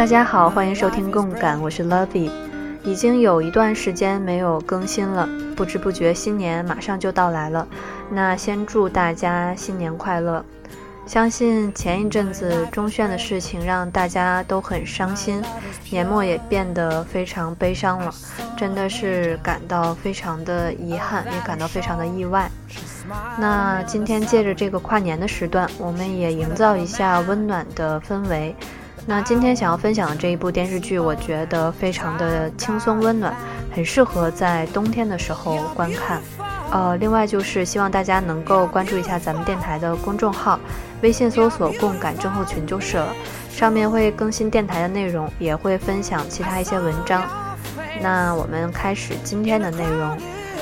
大家好，欢迎收听共感，我是 loviy。 已经有一段时间没有更新了，不知不觉新年马上就到来了，那先祝大家新年快乐。相信前一阵子中炫的事情让大家都很伤心，年末也变得非常悲伤了，真的是感到非常的遗憾，也感到非常的意外。那今天借着这个跨年的时段，我们也营造一下温暖的氛围。那今天想要分享的这一部电视剧，我觉得非常的轻松温暖，很适合在冬天的时候观看。另外就是希望大家能够关注一下咱们电台的公众号，微信搜索共感症候群就是了，上面会更新电台的内容，也会分享其他一些文章。那我们开始今天的内容，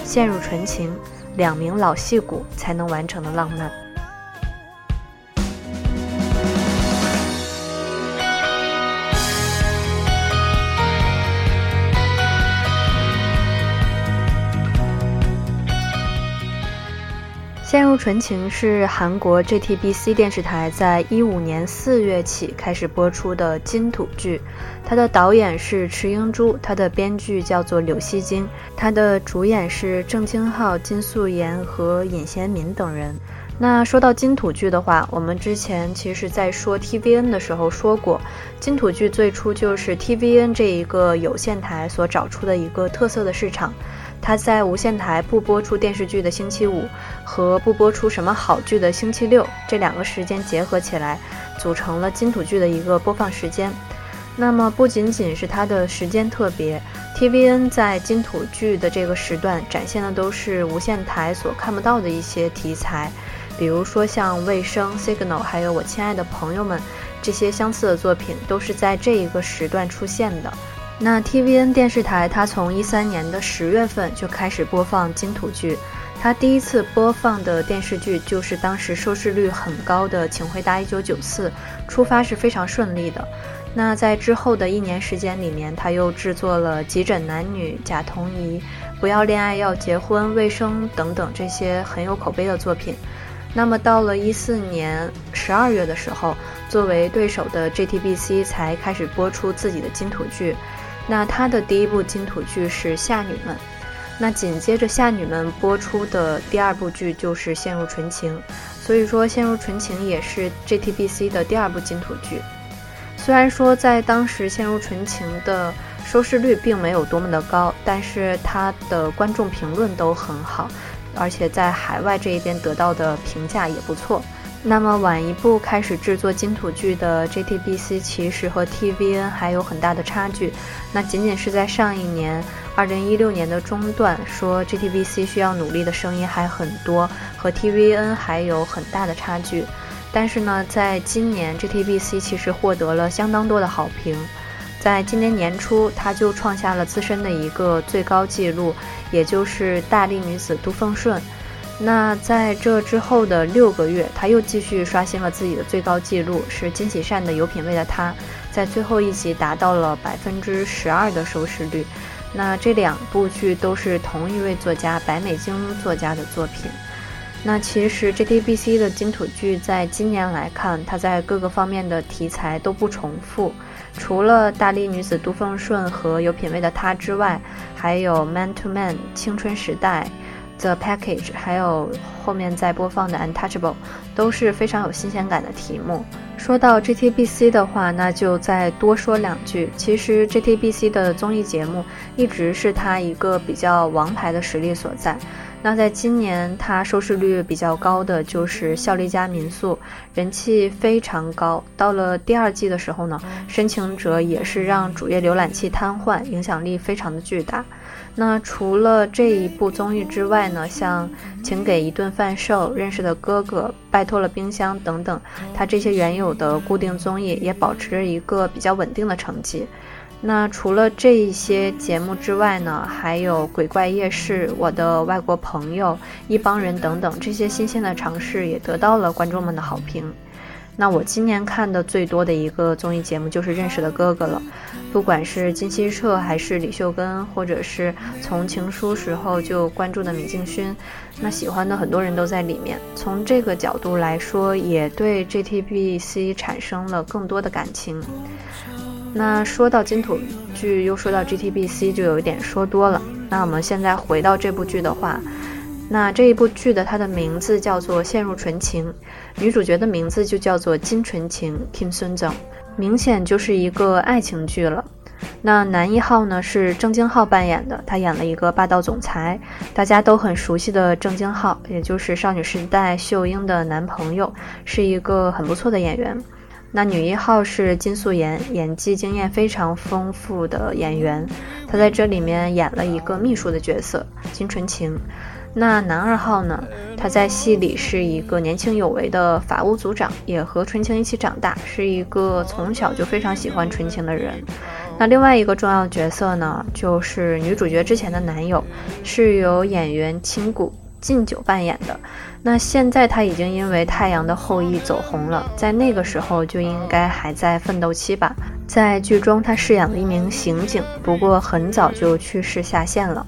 陷入纯情，两名老戏骨才能完成的浪漫。陷入纯情是韩国 JTBC 电视台在2015年4月起开始播出的金土剧，它的导演是池英洙，它的编剧叫做柳熙京，它的主演是郑清浩、金素妍和尹贤敏等人。那说到金土剧的话，我们之前其实在说 TVN 的时候说过，金土剧最初就是 TVN 这一个有线台所找出的一个特色的市场。它在无线台不播出电视剧的星期五和不播出什么好剧的星期六这两个时间结合起来，组成了金土剧的一个播放时间。那么不仅仅是它的时间特别， TVN 在金土剧的这个时段展现的都是无线台所看不到的一些题材，比如说像卫生、 Signal 还有我亲爱的朋友们，这些相似的作品都是在这一个时段出现的。那 TVN 电视台它从2013年10月份就开始播放金土剧，它第一次播放的电视剧就是当时收视率很高的《请回答1994》，出发是非常顺利的。那在之后的1年时间里面，他又制作了《急诊男女》、《假同仪》、《不要恋爱要结婚》、《卫生》等等这些很有口碑的作品。那么到了2014年12月的时候，作为对手的 JTBC 才开始播出自己的金土剧。那他的第一部金土剧是《夏女们》，那紧接着《夏女们》播出的第二部剧就是《陷入纯情》，所以说《陷入纯情》也是 JTBC 的第二部金土剧。虽然说在当时《陷入纯情》的收视率并没有多么的高，但是它的观众评论都很好，而且在海外这一边得到的评价也不错。那么晚一步开始制作金土剧的 JTBC 其实和 TVN 还有很大的差距，那仅仅是在上一年2016年的中段说 JTBC 需要努力的声音还很多，和 TVN 还有很大的差距。但是呢，在今年 JTBC 其实获得了相当多的好评，在今年年初他就创下了自身的一个最高纪录，也就是大力女子都奉顺。那在这之后的6个月，他又继续刷新了自己的最高纪录，是金喜善的《有品位的她》，在最后一集达到了12%的收视率。那这两部剧都是同一位作家白美京作家的作品。那其实 JTBC 的金土剧在今年来看，它在各个方面的题材都不重复，除了大力女子都奉顺和有品位的她之外，还有 Man to Man、 青春时代、 The Package， 还有后面在播放的 Untouchable， 都是非常有新鲜感的题目。说到 JTBC 的话，那就再多说两句。其实 JTBC 的综艺节目一直是它一个比较王牌的实力所在。那在今年它收视率比较高的就是《孝利家民宿》，人气非常高，到了第2季的时候呢，申请者也是让主页浏览器瘫痪，影响力非常的巨大。那除了这一部综艺之外呢，像请给一顿饭瘦、认识的哥哥、拜托了冰箱等等，它这些原有的固定综艺也保持着一个比较稳定的成绩。那除了这一些节目之外呢，还有鬼怪夜市、我的外国朋友、一帮人等等，这些新鲜的尝试也得到了观众们的好评。那我今年看的最多的一个综艺节目就是认识的哥哥了，不管是金希澈还是李秀根，或者是从情书时候就关注的闵敬勋，那喜欢的很多人都在里面。从这个角度来说，也对 JTBC 产生了更多的感情。那说到金土剧又说到 JTBC 就有一点说多了，那我们现在回到这部剧的话，那这一部剧的它的名字叫做《陷入纯情》，女主角的名字就叫做金纯情 Kim Sun Jung， 明显就是一个爱情剧了。那男一号呢是郑京浩扮演的，他演了一个霸道总裁，大家都很熟悉的郑京浩，也就是少女时代秀英的男朋友，是一个很不错的演员。那女一号是金素妍，演技经验非常丰富的演员，她在这里面演了一个秘书的角色金纯情。那男二号呢，他在戏里是一个年轻有为的法务组长，也和纯情一起长大，是一个从小就非常喜欢纯情的人。那另外一个重要角色呢，就是女主角之前的男友，是由演员清谷进酒扮演的。那现在他已经因为《太阳的后裔》走红了，在那个时候就应该还在奋斗期吧。在剧中他饰演了一名刑警，不过很早就去世下线了。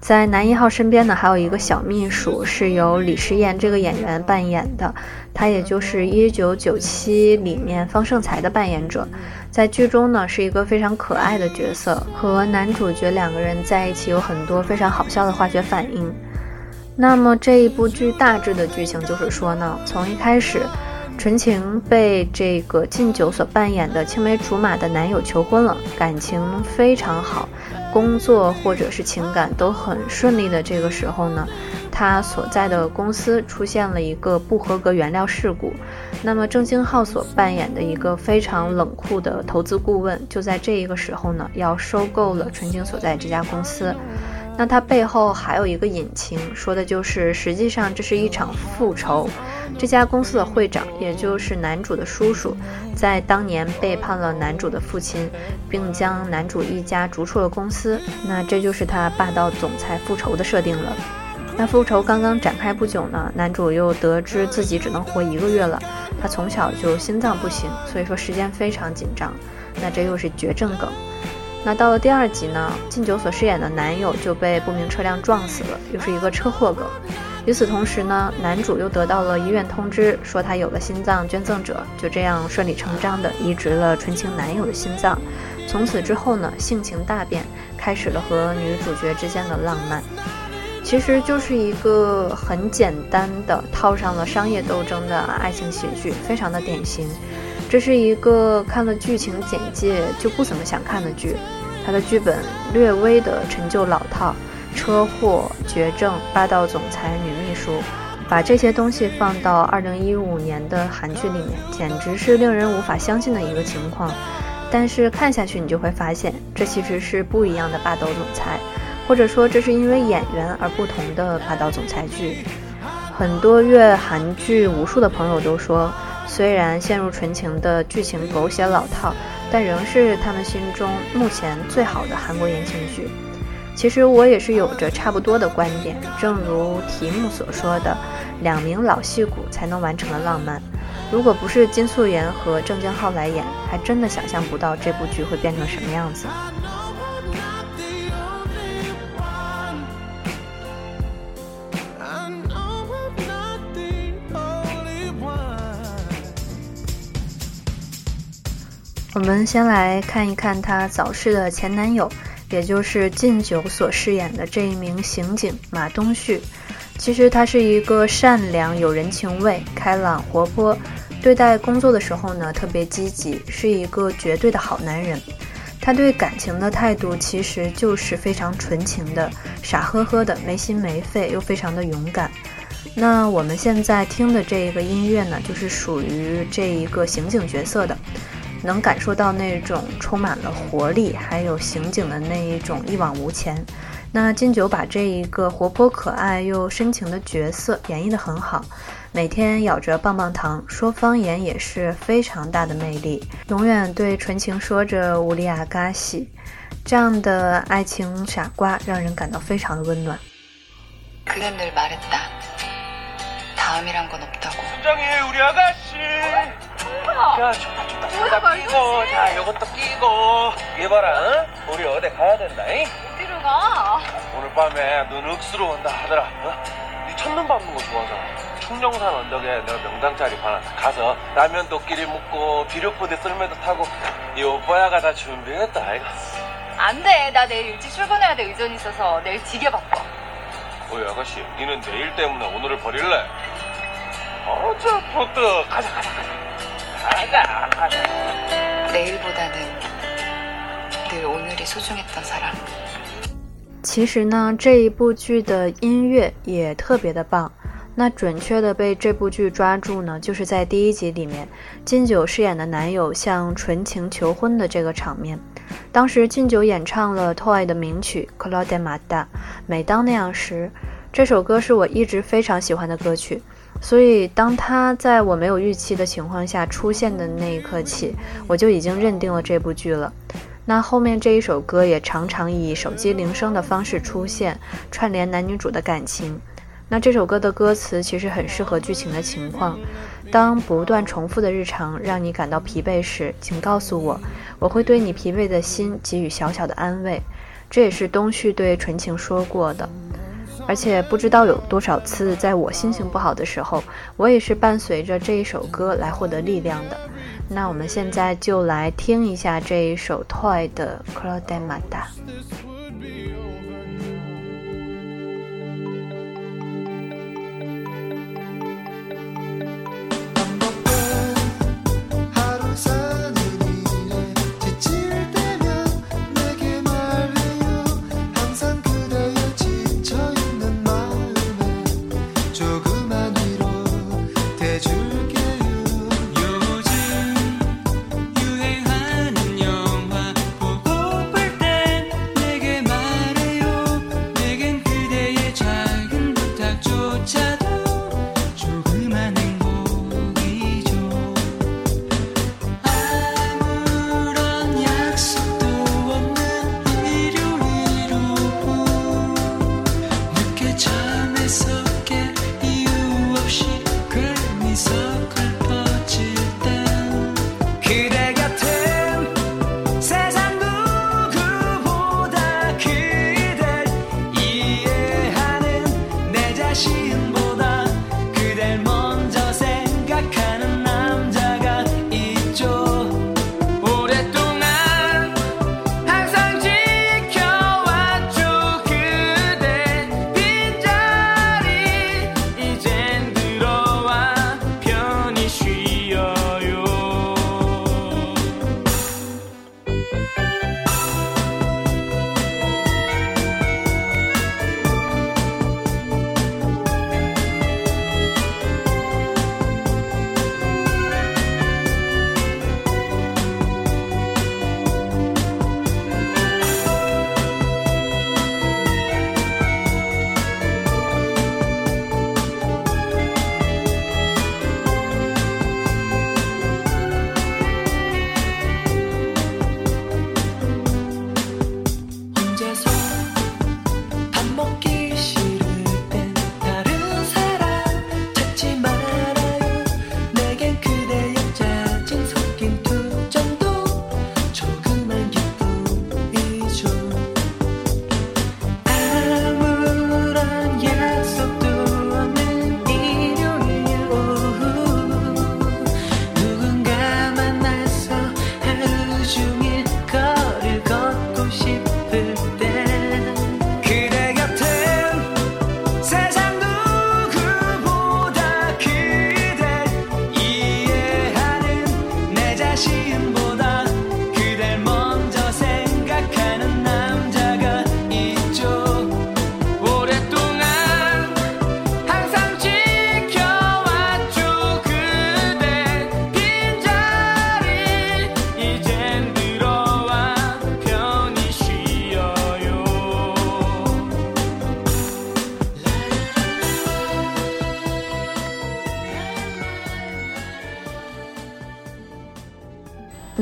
在男一号身边呢，还有一个小秘书，是由李时妍这个演员扮演的，他也就是1997里面方圣才的扮演者。在剧中呢是一个非常可爱的角色，和男主角两个人在一起有很多非常好笑的化学反应。那么这一部剧大致的剧情就是说呢，从一开始纯情被这个进酒所扮演的青梅竹马的男友求婚了，感情非常好，工作或者是情感都很顺利的这个时候呢，他所在的公司出现了一个不合格原料事故。那么郑京浩所扮演的一个非常冷酷的投资顾问，就在这一个时候呢，要收购了纯情所在这家公司。那他背后还有一个隐情，说的就是实际上这是一场复仇。这家公司的会长，也就是男主的叔叔，在当年背叛了男主的父亲，并将男主一家逐出了公司。那这就是他霸道总裁复仇的设定了。那复仇刚刚展开不久呢，男主又得知自己只能活1个月了，他从小就心脏不行，所以说时间非常紧张。那这又是绝症梗。那到了第2集呢，进酒所饰演的男友就被不明车辆撞死了，又是一个车祸梗。与此同时呢，男主又得到了医院通知，说他有了心脏捐赠者，就这样顺理成章地移植了纯情男友的心脏。从此之后呢，性情大变，开始了和女主角之间的浪漫。其实就是一个很简单的套上了商业斗争的爱情喜剧，非常的典型。这是一个看了剧情简介就不怎么想看的剧，它的剧本略微的陈旧老套，车祸、绝症、霸道总裁、女秘书，把这些东西放到2015年的韩剧里面，简直是令人无法相信的一个情况。但是看下去你就会发现，这其实是不一样的霸道总裁，或者说这是因为演员而不同的霸道总裁剧。很多阅韩剧无数的朋友都说，虽然陷入纯情的剧情狗血老套，但仍是他们心中目前最好的韩国言情剧。其实我也是有着差不多的观点，正如题目所说的，2名老戏骨才能完成了浪漫。如果不是金素妍和郑京浩来演，还真的想象不到这部剧会变成什么样子。我们先来看一看她早逝的前男友，也就是进酒所饰演的这一名刑警马东旭。其实他是一个善良、有人情味、开朗、活泼，对待工作的时候呢特别积极，是一个绝对的好男人。他对感情的态度其实就是非常纯情的，傻呵呵的，没心没肺，又非常的勇敢。那我们现在听的这个音乐呢，就是属于这一个刑警角色的，能感受到那种充满了活力，还有刑警的那一种一往无前。那金九把这一个活泼可爱又深情的角色演绎得很好，每天咬着棒棒糖，说方言也是非常大的魅力，永远对纯情说着乌里亚嘎西，这样的爱情傻瓜让人感到非常的温暖。야, 저다 끼고, 자, 요것도 끼고. 얘 봐라, 응? 우리 어디 가야 된다, 잉? 어디로 가? 오늘 밤에 눈 억수로 온다 하더라, 응? 네 첫눈 밟는 거 좋아하잖아. 풍령산 언덕에 내가 명당 자리 하나 가서 라면도 끼리 먹고 비료포대 썰매도 타고 이 오빠야가 다 준비했다 아이가. 안 돼. 나 내일 일찍 출근해야 돼. 의전이 있어서 내일 지게 바빠. 어이 아가씨, 니는 내일 때문에 오늘을 버릴래? 어쩔 보떡. 가자. 내일보다는 늘 오늘이 소중했던 사람。其实呢，这一部剧的音乐也特别的棒。那准确的被这部剧抓住呢，就是在第一集里面，金九饰演的男友向纯情求婚的这个场面。当时金九演唱了 Toy 的名曲 Claudia Mata， 每当那样时，这首歌是我一直非常喜欢的歌曲。所以当他在我没有预期的情况下出现的那一刻起，我就已经认定了这部剧了。那后面这一首歌也常常以手机铃声的方式出现，串联男女主的感情。那这首歌的歌词其实很适合剧情的情况，当不断重复的日常让你感到疲惫时，请告诉我，我会对你疲惫的心给予小小的安慰。这也是东旭对纯情说过的。而且不知道有多少次，在我心情不好的时候，我也是伴随着这一首歌来获得力量的。那我们现在就来听一下这一首 Toy 的 Clodemata。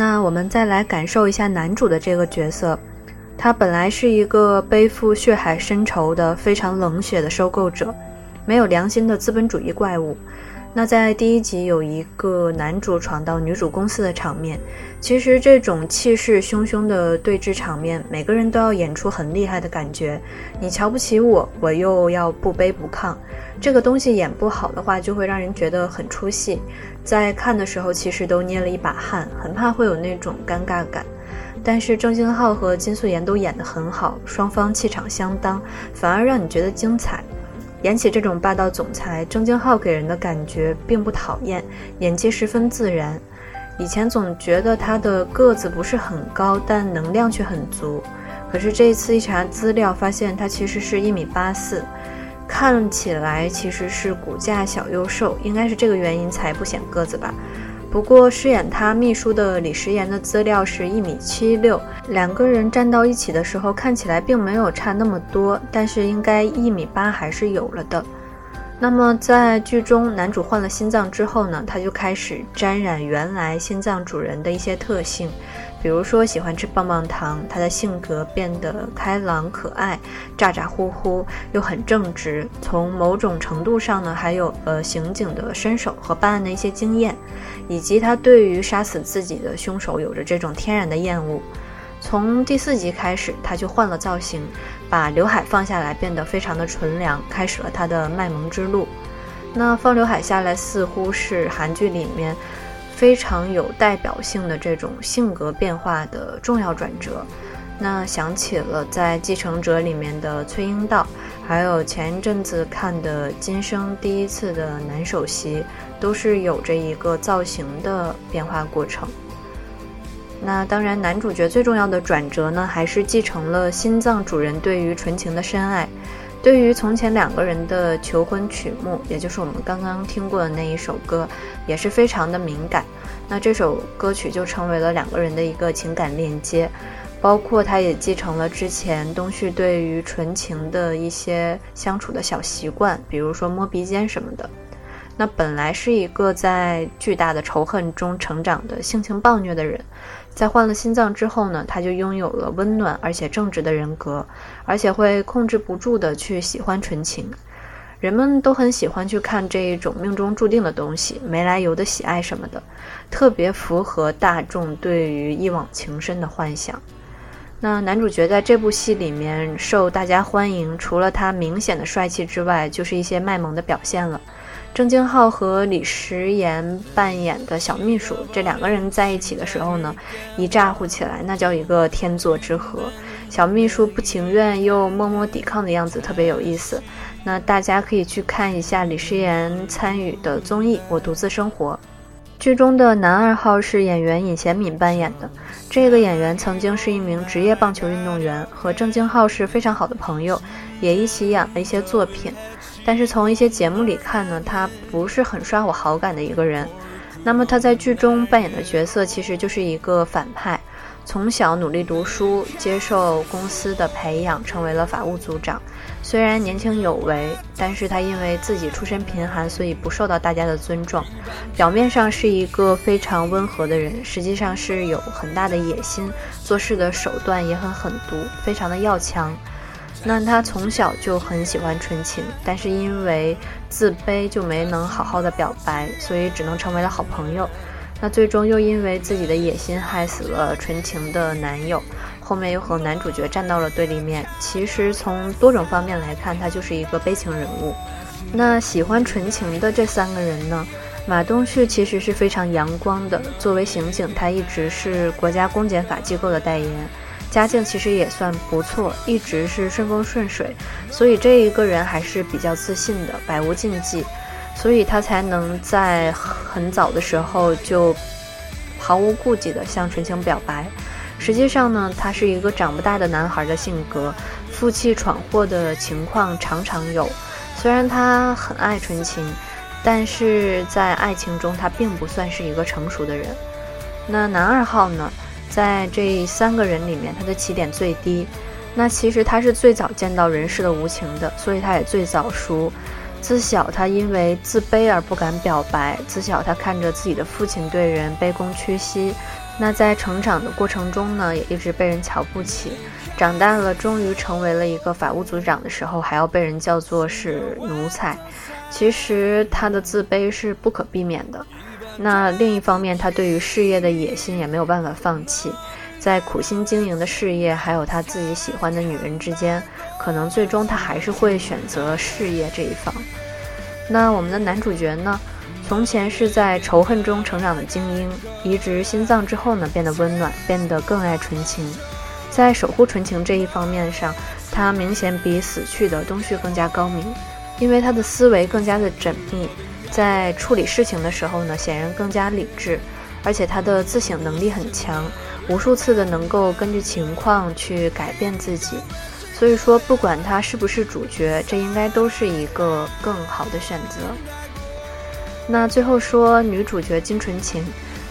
那我们再来感受一下男主的这个角色，他本来是一个背负血海深仇的非常冷血的收购者，没有良心的资本主义怪物。那在第一集有一个男主闯到女主公司的场面，其实这种气势汹汹的对峙场面，每个人都要演出很厉害的感觉，你瞧不起我，我又要不卑不亢，这个东西演不好的话就会让人觉得很出戏，在看的时候其实都捏了一把汗，很怕会有那种尴尬感。但是郑敬浩和金素妍都演得很好，双方气场相当，反而让你觉得精彩。演起这种霸道总裁，郑敬浩给人的感觉并不讨厌，演技十分自然。以前总觉得他的个子不是很高，但能量却很足，可是这一次一查资料发现他其实是1.84米，看起来其实是骨架小又瘦，应该是这个原因才不显个子吧。不过饰演他秘书的李时妍的资料是1.76米，两个人站到一起的时候看起来并没有差那么多，但是应该1.8米还是有了的。那么在剧中男主换了心脏之后呢，他就开始沾染原来心脏主人的一些特性，比如说喜欢吃棒棒糖，他的性格变得开朗可爱，咋咋呼呼又很正直，从某种程度上呢还有刑警的身手和办案的一些经验，以及他对于杀死自己的凶手有着这种天然的厌恶。从第4集开始他就换了造型，把刘海放下来，变得非常的纯良，开始了他的卖萌之路。那放刘海下来似乎是韩剧里面非常有代表性的这种性格变化的重要转折，那想起了在《继承者》里面的崔英道，还有前一阵子看的《今生第一次》的男首席，都是有着一个造型的变化过程。那当然男主角最重要的转折呢，还是继承了心脏主人对于纯情的深爱，对于从前两个人的求婚曲目，也就是我们刚刚听过的那一首歌，也是非常的敏感。那这首歌曲就成为了两个人的一个情感链接，包括他也继承了之前东旭对于纯情的一些相处的小习惯，比如说摸鼻尖什么的。那本来是一个在巨大的仇恨中成长的性情暴虐的人，在换了心脏之后呢，他就拥有了温暖而且正直的人格，而且会控制不住的去喜欢纯情。人们都很喜欢去看这一种命中注定的东西，没来由的喜爱什么的，特别符合大众对于一往情深的幻想。那男主角在这部戏里面受大家欢迎，除了他明显的帅气之外，就是一些卖萌的表现了。郑敬浩和李时妍扮演的小秘书，这两个人在一起的时候呢，一咋呼起来那叫一个天作之合，小秘书不情愿又默默抵抗的样子特别有意思。那大家可以去看一下李时妍参与的综艺《我独自生活》，剧中的男2号是演员尹贤敏扮演的，这个演员曾经是一名职业棒球运动员，和郑敬浩是非常好的朋友，也一起演了一些作品，但是从一些节目里看呢，他不是很刷我好感的一个人。那么他在剧中扮演的角色其实就是一个反派，从小努力读书，接受公司的培养，成为了法务组长。虽然年轻有为，但是他因为自己出身贫寒，所以不受到大家的尊重。表面上是一个非常温和的人，实际上是有很大的野心，做事的手段也很狠毒，非常的要强。那他从小就很喜欢纯情，但是因为自卑就没能好好的表白，所以只能成为了好朋友。那最终又因为自己的野心害死了纯情的男友，后面又和男主角站到了对立面。其实从多种方面来看，他就是一个悲情人物。那喜欢纯情的这三个人呢，马东旭其实是非常阳光的，作为刑警他一直是国家公检法机构的代言，家境其实也算不错，一直是顺风顺水，所以这一个人还是比较自信的，百无禁忌，所以他才能在很早的时候就毫无顾忌地向纯情表白。实际上呢，他是一个长不大的男孩的性格，负气闯祸的情况常常有。虽然他很爱纯情，但是在爱情中他并不算是一个成熟的人。那男2号呢，在这三个人里面他的起点最低，那其实他是最早见到人世的无情的，所以他也最早熟。自小他因为自卑而不敢表白，自小他看着自己的父亲对人卑躬屈膝，那在成长的过程中呢，也一直被人瞧不起。长大了，终于成为了一个法务组长的时候，还要被人叫做是奴才。其实他的自卑是不可避免的。那另一方面，他对于事业的野心也没有办法放弃，在苦心经营的事业还有他自己喜欢的女人之间，可能最终他还是会选择事业这一方。那我们的男主角呢，从前是在仇恨中成长的精英，移植心脏之后呢，变得温暖，变得更爱纯情。在守护纯情这一方面上，他明显比死去的东旭更加高明，因为他的思维更加的缜密，在处理事情的时候呢，显然更加理智，而且他的自省能力很强，无数次的能够根据情况去改变自己。所以说不管他是不是主角，这应该都是一个更好的选择。那最后说女主角金纯情，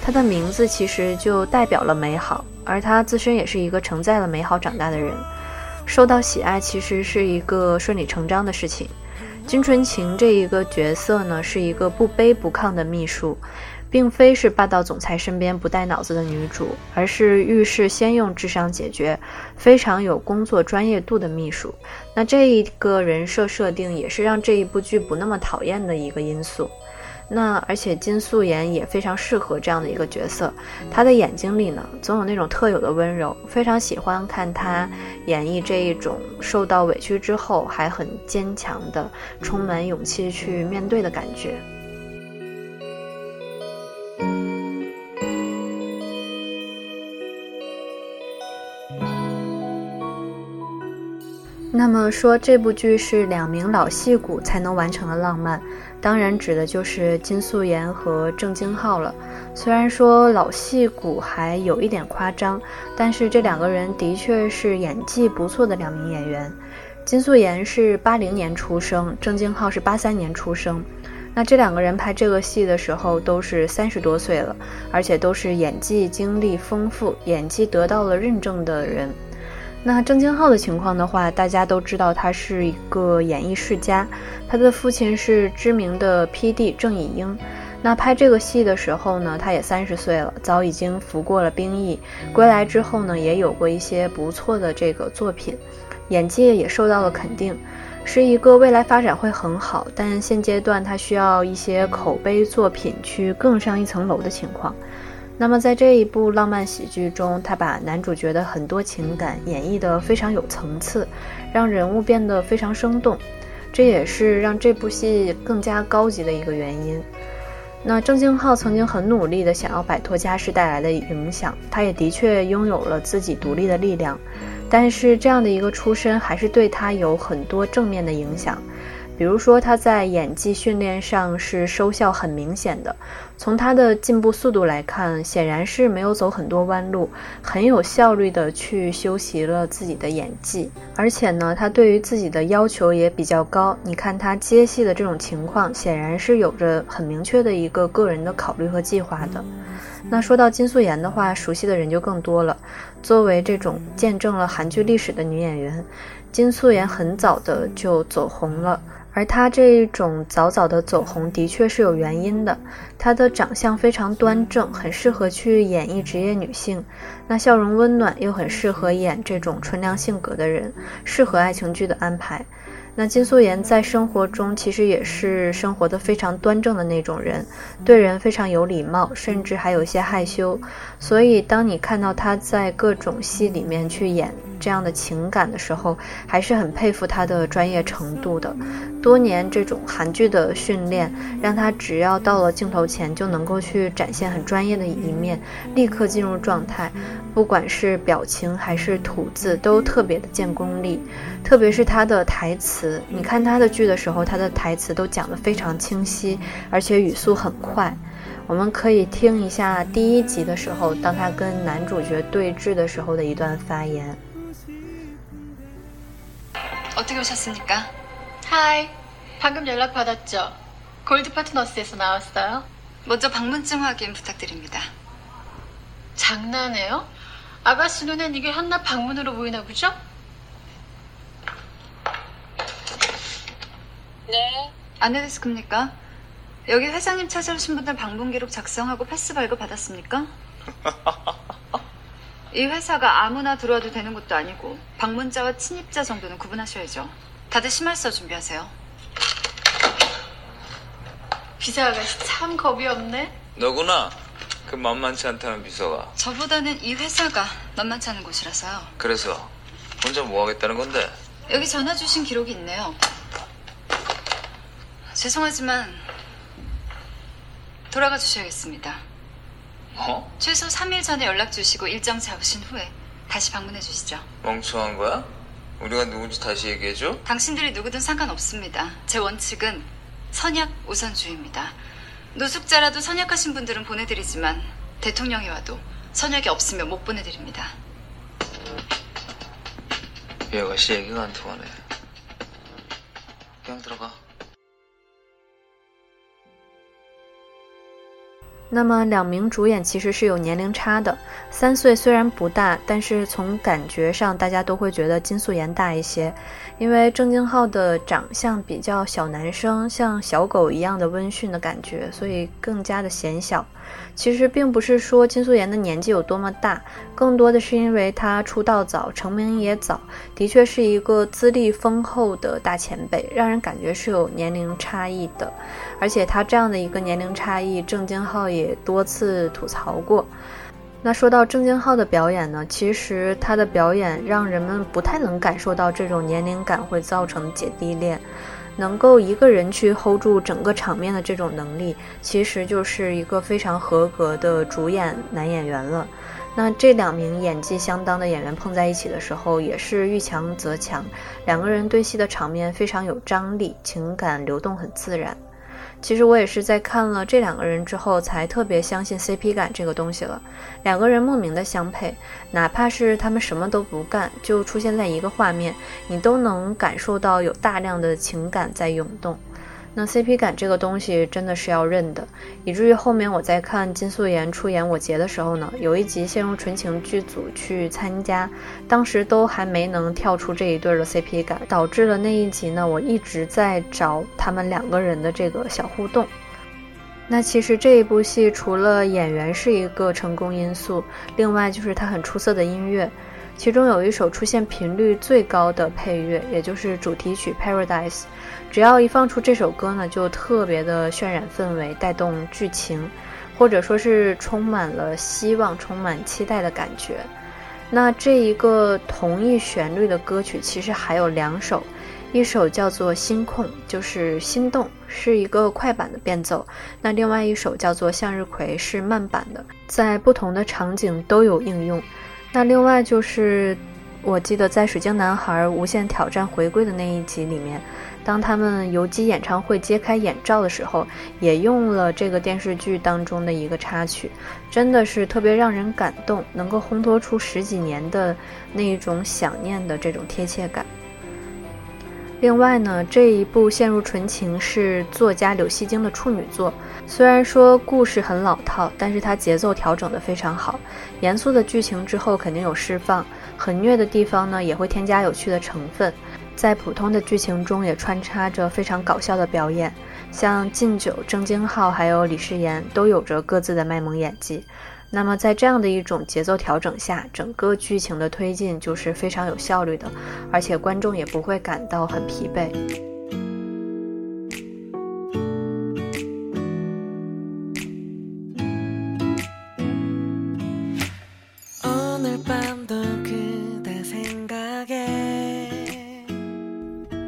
她的名字其实就代表了美好，而她自身也是一个承载了美好长大的人，受到喜爱其实是一个顺理成章的事情。金纯情这一个角色呢，是一个不卑不亢的秘书，并非是霸道总裁身边不带脑子的女主，而是遇事先用智商解决，非常有工作专业度的秘书。那这一个人设定也是让这一部剧不那么讨厌的一个因素。那而且金素妍也非常适合这样的一个角色，她的眼睛里呢总有那种特有的温柔，非常喜欢看她演绎这一种受到委屈之后还很坚强的充满勇气去面对的感觉。那么说这部剧是2名老戏骨才能完成的浪漫，当然指的就是金素妍和郑京浩了。虽然说老戏骨还有一点夸张，但是这2个人的确是演技不错的2名演员。金素妍是80年出生，郑京浩是83年出生。那这2个人拍这个戏的时候都是30多岁了，而且都是演技经历丰富，演技得到了认证的人。那郑京浩的情况的话，大家都知道他是一个演艺世家，他的父亲是知名的 PD 郑以英。那拍这个戏的时候呢，他也30岁了，早已经服过了兵役，归来之后呢，也有过一些不错的这个作品，演技也受到了肯定，是一个未来发展会很好，但现阶段他需要一些口碑作品去更上一层楼的情况。那么在这一部浪漫喜剧中，他把男主角的很多情感演绎得非常有层次，让人物变得非常生动，这也是让这部戏更加高级的一个原因。那郑京浩曾经很努力地想要摆脱家世带来的影响，他也的确拥有了自己独立的力量，但是这样的一个出身还是对他有很多正面的影响。比如说他在演技训练上是收效很明显的，从他的进步速度来看，显然是没有走很多弯路，很有效率的去修习了自己的演技。而且呢，他对于自己的要求也比较高，你看他接戏的这种情况，显然是有着很明确的一个个人的考虑和计划的。那说到金素妍的话，熟悉的人就更多了，作为这种见证了韩剧历史的女演员，金素妍很早的就走红了，而她这一种早的走红的确是有原因的。她的长相非常端正，很适合去演绎职业女性，那笑容温暖，又很适合演这种纯良性格的人，适合爱情剧的安排。那金素妍在生活中其实也是生活的非常端正的那种人，对人非常有礼貌，甚至还有一些害羞，所以当你看到她在各种戏里面去演这样的情感的时候，还是很佩服她的专业程度的。多年这种韩剧的训练，让她只要到了镜头前就能够去展现很专业的一面，立刻进入状态，不管是表情还是吐字都特别的见功力。特别是她的台词，你看她的剧的时候，她的台词都讲得非常清晰，而且语速很快。我们可以听一下第1集的时候，当她跟男主角对峙的时候的一段发言。 어떻게 오셨습니까? 하이, 방금 연락 받았죠? 골드 파트너스에서 나왔어요? 먼저 방문증 확인 부탁드립니다. 장난해요? 아가씨 눈엔 이게 한낱 방문으로 보이나 보죠? 네, 안 해주셨습니까? 여기 회장님 찾아오신 분들 방문 기록 작성하고 패스 발급 받았습니까? 이 회사가 아무나 들어와도 되는 것도 아니고 방문자와 침입자 정도는 구분하셔야죠. 다들 심할서 준비하세요. 비서 아가씨 참 겁이 없네. 너구나. 그 만만치 않다는 비서가. 저보다는 이 회사가 만만치 않은 곳이라서요. 그래서 혼자 뭐 하겠다는 건데? 여기 전화 주신 기록이 있네요. 죄송하지만 돌아가 주셔야겠습니다. 어? 최소 3일 전에 연락 주시고 일정 잡으신 후에 다시 방문해 주시죠. 멍청한 거야? 우리가 누군지 다시 얘기해줘? 당신들이 누구든 상관없습니다. 제 원칙은 선약 우선주의입니다. 노숙자라도 선약하신 분들은 보내드리지만 대통령이 와도 선약이 없으면 못 보내드립니다. 이 아가씨 얘기가 안 통하네. 그냥 들어가. 那么两名主演其实是有年龄差的，3岁虽然不大，但是从感觉上大家都会觉得金素妍大一些，因为郑敬浩的长相比较小男生，像小狗一样的温驯的感觉，所以更加的显小。其实并不是说金素妍的年纪有多么大，更多的是因为她出道早，成名也早，的确是一个资历丰厚的大前辈，让人感觉是有年龄差异的。而且她这样的一个年龄差异，郑敬浩也多次吐槽过。那说到郑敬浩的表演呢，其实他的表演让人们不太能感受到这种年龄感会造成的姐弟恋，能够一个人去 hold 住整个场面的这种能力，其实就是一个非常合格的主演男演员了。那这两名演技相当的演员碰在一起的时候，也是遇强则强，两个人对戏的场面非常有张力，情感流动很自然。其实我也是在看了这两个人之后才特别相信 CP 感这个东西了，两个人莫名的相配，哪怕是他们什么都不干，就出现在一个画面，你都能感受到有大量的情感在涌动。那 CP 感这个东西真的是要认的，以至于后面我在看金素妍出演《我结》的时候呢，有一集陷入纯情剧组去参加，当时都还没能跳出这一对的 CP 感，导致了那一集呢我一直在找他们两个人的这个小互动。那其实这一部戏除了演员是一个成功因素，另外就是它很出色的音乐，其中有一首出现频率最高的配乐，也就是主题曲 Paradise， 只要一放出这首歌呢，就特别的渲染氛围，带动剧情，或者说是充满了希望，充满期待的感觉。那这一个同一旋律的歌曲其实还有2首，一首叫做心控，就是心动，是一个快板的变奏，那另外一首叫做向日葵，是慢板的，在不同的场景都有应用。那另外就是我记得在《水晶男孩无限挑战》回归的那一集里面，当他们游击演唱会揭开眼罩的时候，也用了这个电视剧当中的一个插曲，真的是特别让人感动，能够烘托出10几年的那一种想念的这种贴切感。另外呢，这一部《陷入纯情》是作家柳熙京的处女作，虽然说故事很老套，但是它节奏调整得非常好，严肃的剧情之后肯定有释放，很虐的地方呢也会添加有趣的成分，在普通的剧情中也穿插着非常搞笑的表演，像靳九、郑京浩还有李世妍都有着各自的卖萌演技。那么在这样的一种节奏调整下，整个剧情的推进就是非常有效率的，而且观众也不会感到很疲惫。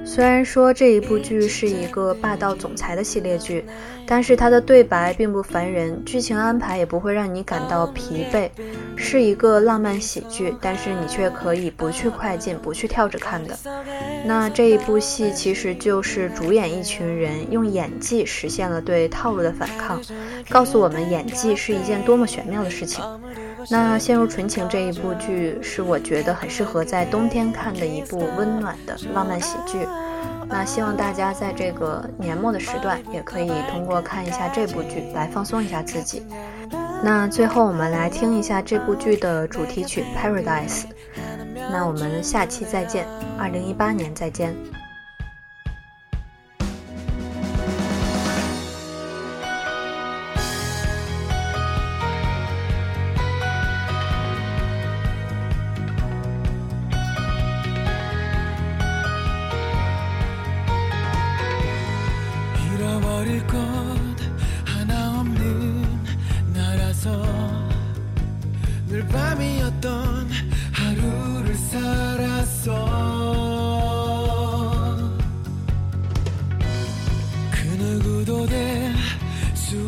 虽然说这一部剧是一个霸道总裁的系列剧，但是它的对白并不烦人，剧情安排也不会让你感到疲惫，是一个浪漫喜剧，但是你却可以不去快进，不去跳着看的。那这一部戏其实就是主演一群人用演技实现了对套路的反抗，告诉我们演技是一件多么玄妙的事情。那《陷入纯情》这一部剧是我觉得很适合在冬天看的一部温暖的浪漫喜剧，那希望大家在这个年末的时段也可以通过看一下这部剧来放松一下自己。那最后我们来听一下这部剧的主题曲 Paradise， 那我们下期再见，2018年再见。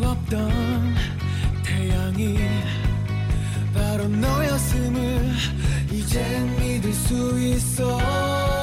없던 태양이 바로 너였음을 이젠 믿을 수 있어.